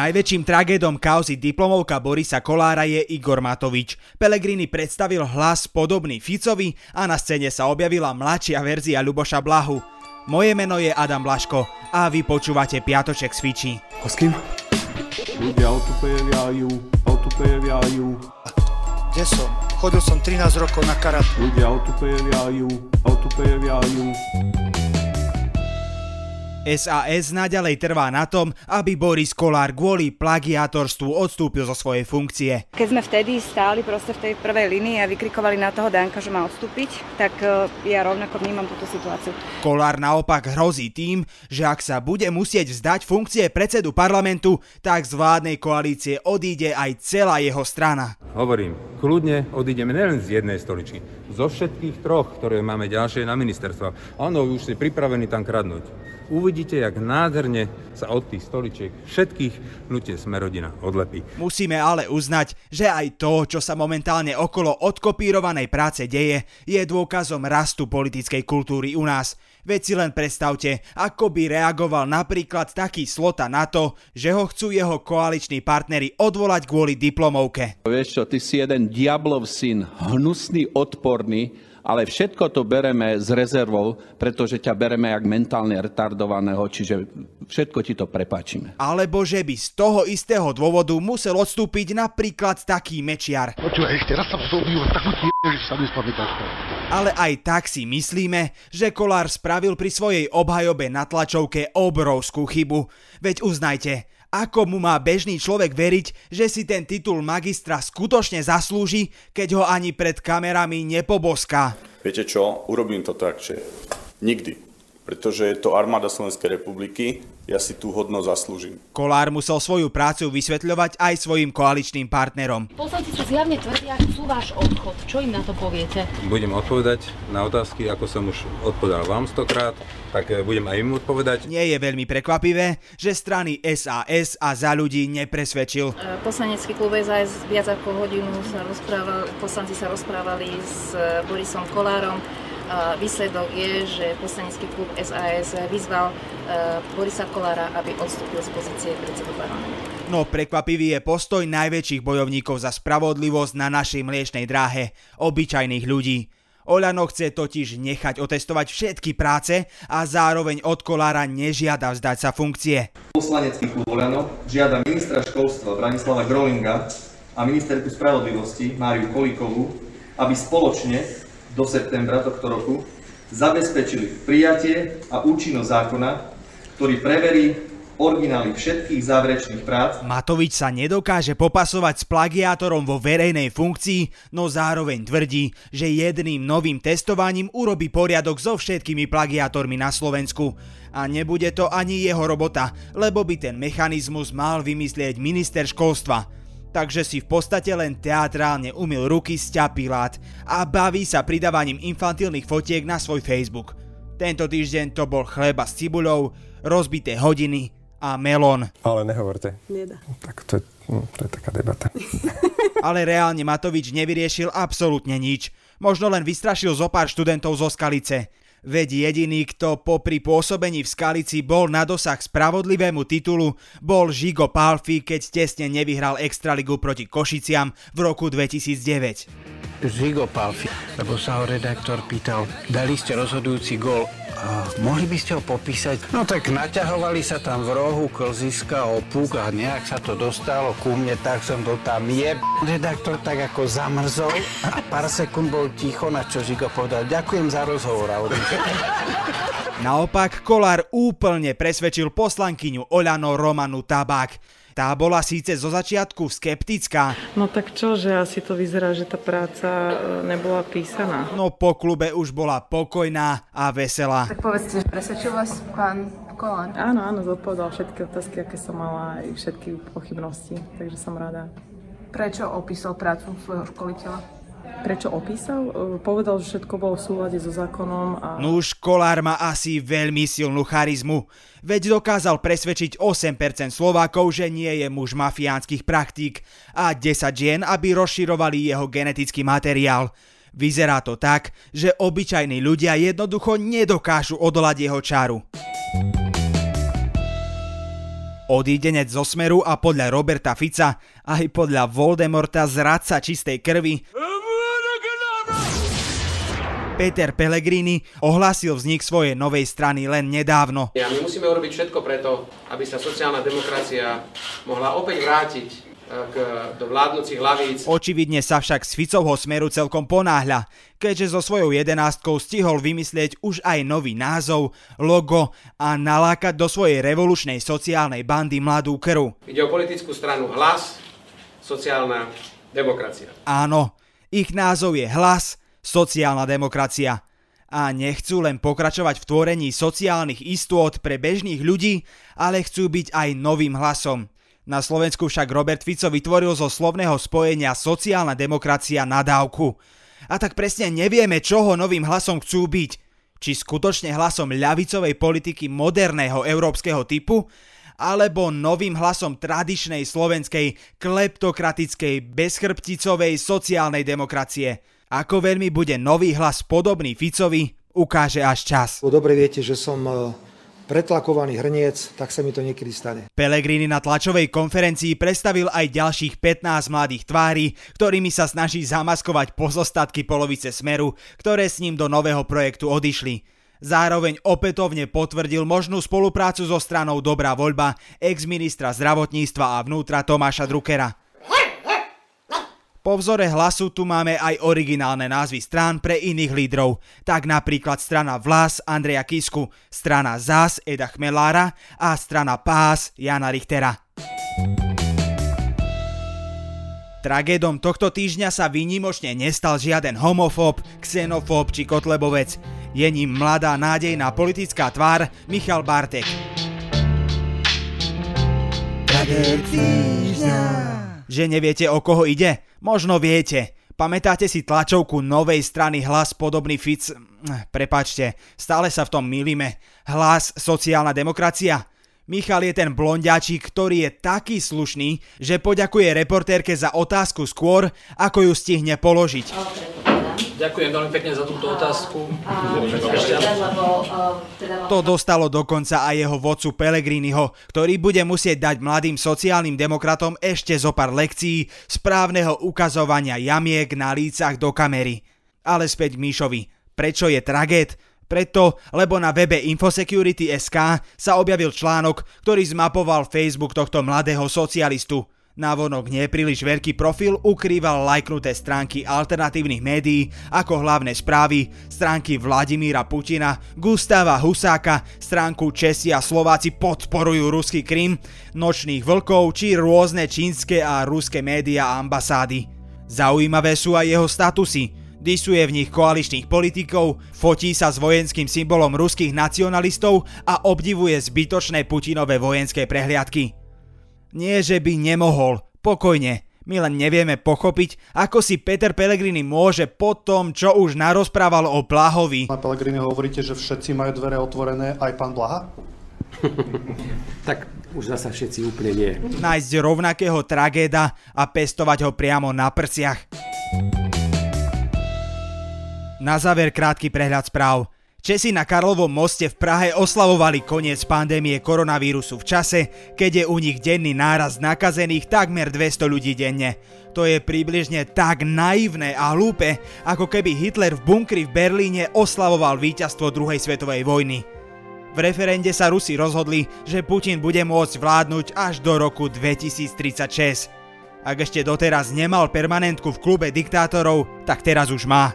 Najväčším tragédom kauzy diplomovka Borisa Kollára je Igor Matovič. Pellegrini predstavil hlas podobný Ficovi a na scéne sa objavila mladšia verzia Ľuboša Blahu. Moje meno je Adam Blažko a vy počúvate Piatoček s Fiči. A s kým? Ľudia autopejeviajú. Kde som? Chodil som 13 rokov na karate. Ľudia autopejeviajú. SAS naďalej trvá na tom, aby Boris Kollár kvôli plagiátorstvu odstúpil zo svojej funkcie. Keď sme vtedy stáli proste v tej prvej línii a vykrikovali na toho Danka, že má odstúpiť, tak ja rovnako vnímam túto situáciu. Kollár naopak hrozí tým, že ak sa bude musieť vzdať funkcie predsedu parlamentu, tak z vládnej koalície odíde aj celá jeho strana. Hovorím, kľudne odídeme nielen z jednej stoličky, zo všetkých troch, ktoré máme ďalšie na ministerstva. Áno, už si pripravení tam kradnúť. Uvidíte, jak nádherne sa od tých stoličiek všetkých hnutie Smerodina odlepí. Musíme ale uznať, že aj to, čo sa momentálne okolo odkopírovanej práce deje, je dôkazom rastu politickej kultúry u nás. Veď si len predstavte, ako by reagoval napríklad taký Slota na to, že ho chcú jeho koaliční partneri odvolať kvôli diplomovke. Vieš čo, ty si jeden diablov syn, hnusný, odporný, ale všetko to bereme s rezervou, pretože ťa bereme jak mentálne retardovaného, čiže všetko ti to prepáčime. Alebo že by z toho istého dôvodu musel odstúpiť napríklad taký Mečiar. Ale aj tak si myslíme, že Kollár spravil pri svojej obhajobe na tlačovke obrovskú chybu. Veď uznajte, ako mu má bežný človek veriť, že si ten titul magistra skutočne zaslúži, keď ho ani pred kamerami nepoboská? Viete čo, urobím to tak, že nikdy. Pretože je to armáda Slovenskej republiky, ja si tú hodnosť zaslúžim. Kollár musel svoju prácu vysvetľovať aj svojim koaličným partnerom. Poslanci sa zjavne tvrdia, chcú váš odchod. Čo im na to poviete? Budem odpovedať na otázky, ako som už odpovedal vám 100-krát. Tak budem aj im odpovedať. Nie je veľmi prekvapivé, že strany SAS a Za ľudí nepresvedčil. Poslanecký klub SAS viac ako hodinu sa rozprával, poslanci sa rozprávali s Borisom Kollárom. Výsledok je, že poslanecký klub SAS vyzval Borisa Kollára, aby odstúpil z pozície predsedu parlamentu. No prekvapivý je postoj najväčších bojovníkov za spravodlivosť na našej mliečnej dráhe, obyčajných ľudí. OĽaNO chce totiž nechať otestovať všetky práce a zároveň od Kollára nežiada vzdať sa funkcie. Poslanecký klub OĽaNO žiada ministra školstva Branislava Grolinga a ministerku spravodlivosti Máriu Kolíkovú, aby spoločne do septembra tohto roku zabezpečili prijatie a účinnosť zákona, ktorý preverí originály všetkých záverečných prác. Matovič sa nedokáže popasovať s plagiátorom vo verejnej funkcii, no zároveň tvrdí, že jedným novým testovaním urobí poriadok so všetkými plagiátormi na Slovensku. A nebude to ani jeho robota, lebo by ten mechanizmus mal vymyslieť minister školstva. Takže si v podstate len teatrálne umyl ruky z ťapilát a baví sa pridávaním infantilných fotiek na svoj Facebook. Tento týždeň to bol chleba s cibuľou, rozbité hodiny a melón. Ale nehovorte. Nedá. Tak to je taká debata. Ale reálne Matovič nevyriešil absolútne nič. Možno len vystrašil zopár študentov zo Skalice. Veď jediný, kto popri pôsobení v Skalici bol na dosah spravodlivému titulu, bol Žigo Pálffy, keď tesne nevyhral Extraligu proti Košiciam v roku 2009. Žigo Pálffy, lebo sa ho redaktor pýtal, dali ste rozhodujúci gól, mohli by ste ho popísať? No tak naťahovali sa tam v rohu klziska, opúk a nejak sa to dostalo ku mne, tak som bol tam redaktor tak ako zamrzol a pár sekúnd bol ticho, na čo Žigo povedal, ďakujem za rozhovor. Naopak Kollár úplne presvedčil poslankyňu OĽaNO Romanu Tabák. Tá bola síce zo začiatku skeptická. No tak čo, že asi to vyzerá, že tá práca nebola písaná. No po klube už bola pokojná a veselá. Tak povedzte, presvedčil vás pán Kollár? Áno, zodpovedal všetky otázky, aké som mala, i všetky pochybnosti, takže som rada. Prečo opísal prácu svojho školiteľa? Prečo opísal? Povedal, že všetko bolo v súlade so zákonom a... Nuž, Kollár má asi veľmi silnú charizmu. Veď dokázal presvedčiť 8% Slovákov, že nie je muž mafiánskych praktík a 10 žien, aby rozširovali jeho genetický materiál. Vyzerá to tak, že obyčajní ľudia jednoducho nedokážu odolať jeho čaru. Odídenec zo Smeru a podľa Roberta Fica, aj podľa Voldemorta zradca čistej krvi, Peter Pellegrini ohlásil vznik svojej novej strany len nedávno. A my musíme urobiť všetko preto, aby sa sociálna demokracia mohla opäť vrátiť do vládnúcich hlavíc. Očividne sa však z Ficovho Smeru celkom ponáhľa, keďže so svojou 11 stihol vymyslieť už aj nový názov, logo a nalákať do svojej revolučnej sociálnej bandy mladú krv. Ide o politickú stranu Hlas, sociálna demokracia. Áno, ich názov je Hlas, sociálna demokracia. A nechcú len pokračovať v tvorení sociálnych istôt pre bežných ľudí, ale chcú byť aj novým hlasom. Na Slovensku však Robert Fico vytvoril zo slovného spojenia sociálna demokracia nadávku. A tak presne nevieme, čoho novým hlasom chcú byť. Či skutočne hlasom ľavicovej politiky moderného európskeho typu, alebo novým hlasom tradičnej slovenskej, kleptokratickej, bezchrbticovej sociálnej demokracie. Ako veľmi bude nový hlas podobný Ficovi, ukáže až čas. Dobre viete, že som pretlakovaný hrniec, tak sa mi to niekedy stane. Pellegrini na tlačovej konferencii predstavil aj ďalších 15 mladých tvári, ktorými sa snaží zamaskovať pozostatky polovice Smeru, ktoré s ním do nového projektu odišli. Zároveň opätovne potvrdil možnú spoluprácu so stranou Dobrá voľba ex-ministra zdravotníctva a vnútra Tomáša Druckera. Po vzore Hlasu tu máme aj originálne názvy strán pre iných lídrov. Tak napríklad strana Vlas Andrea Kisku, strana ZAS Eda Chmelára a strana PAS Jana Richtera. Tragédom tohto týždňa sa výnimočne nestal žiaden homofób, xenofób či kotlebovec. Je ním mladá nádejná politická tvár Michal Bartek. Tragéd týždňa. Že neviete, o koho ide? Možno viete. Pamätáte si tlačovku novej strany Hlas podobný Fic... Prepáčte, stále sa v tom milíme. Hlas sociálna demokracia. Michal je ten blondiačik, ktorý je taký slušný, že poďakuje reportérke za otázku skôr, ako ju stihne položiť. Ďakujem veľmi pekne za túto otázku. To dostalo dokonca aj jeho vodcu Pellegriniho, ktorý bude musieť dať mladým sociálnym demokratom ešte zo pár lekcií správneho ukazovania jamiek na lícach do kamery. Ale späť k Míšovi. Prečo je tragéd? Preto, lebo na webe infosecurity.sk sa objavil článok, ktorý zmapoval Facebook tohto mladého socialistu. Navonok nepríliš veľký profil ukrýval lajknuté stránky alternatívnych médií ako hlavné správy, stránky Vladimíra Putina, Gustáva Husáka, stránku Česi a Slováci podporujú ruský Krym, Nočných vlkov či rôzne čínske a ruské médiá a ambasády. Zaujímavé sú aj jeho statusy. Disuje v nich koaličných politikov, fotí sa s vojenským symbolom ruských nacionalistov a obdivuje zbytočné Putinové vojenské prehliadky. Nie, že by nemohol. Pokojne. My len nevieme pochopiť, ako si Peter Pellegrini môže po tom, čo už narozprával o Blahovi. Pán Pellegrini, hovoríte, že všetci majú dvere otvorené, aj pán Blaha? Tak už zasa všetci úplne nie. Nájsť rovnakého tragéda a pestovať ho priamo na prsiach. Na záver krátky prehľad správ. Česi na Karlovom moste v Prahe oslavovali koniec pandémie koronavírusu v čase, keď je u nich denný nárast nakazených takmer 200 ľudí denne. To je približne tak naivné a hlúpe, ako keby Hitler v bunkri v Berlíne oslavoval víťazstvo druhej svetovej vojny. V referende sa Rusi rozhodli, že Putin bude môcť vládnuť až do roku 2036. Ak ešte doteraz nemal permanentku v klube diktátorov, tak teraz už má.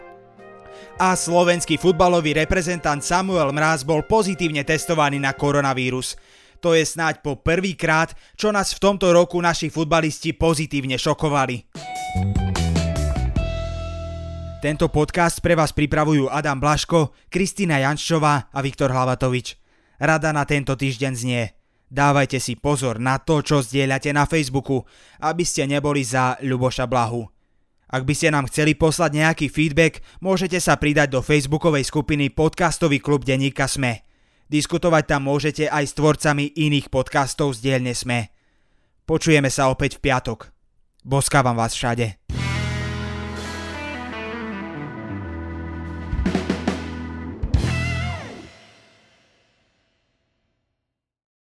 A slovenský futbalový reprezentant Samuel Mráz bol pozitívne testovaný na koronavírus. To je snáď po prvýkrát, čo nás v tomto roku naši futbalisti pozitívne šokovali. Tento podcast pre vás pripravujú Adam Blažko, Kristina Jančová a Viktor Hlavatovič. Rada na tento týždeň znie: dávajte si pozor na to, čo zdieľate na Facebooku, aby ste neboli za Ľuboša Blahu. Ak by ste nám chceli poslať nejaký feedback, môžete sa pridať do facebookovej skupiny Podcastový klub denníka SME. Diskutovať tam môžete aj s tvorcami iných podcastov z dielne SME. Počujeme sa opäť v piatok. Boskávam vás všade.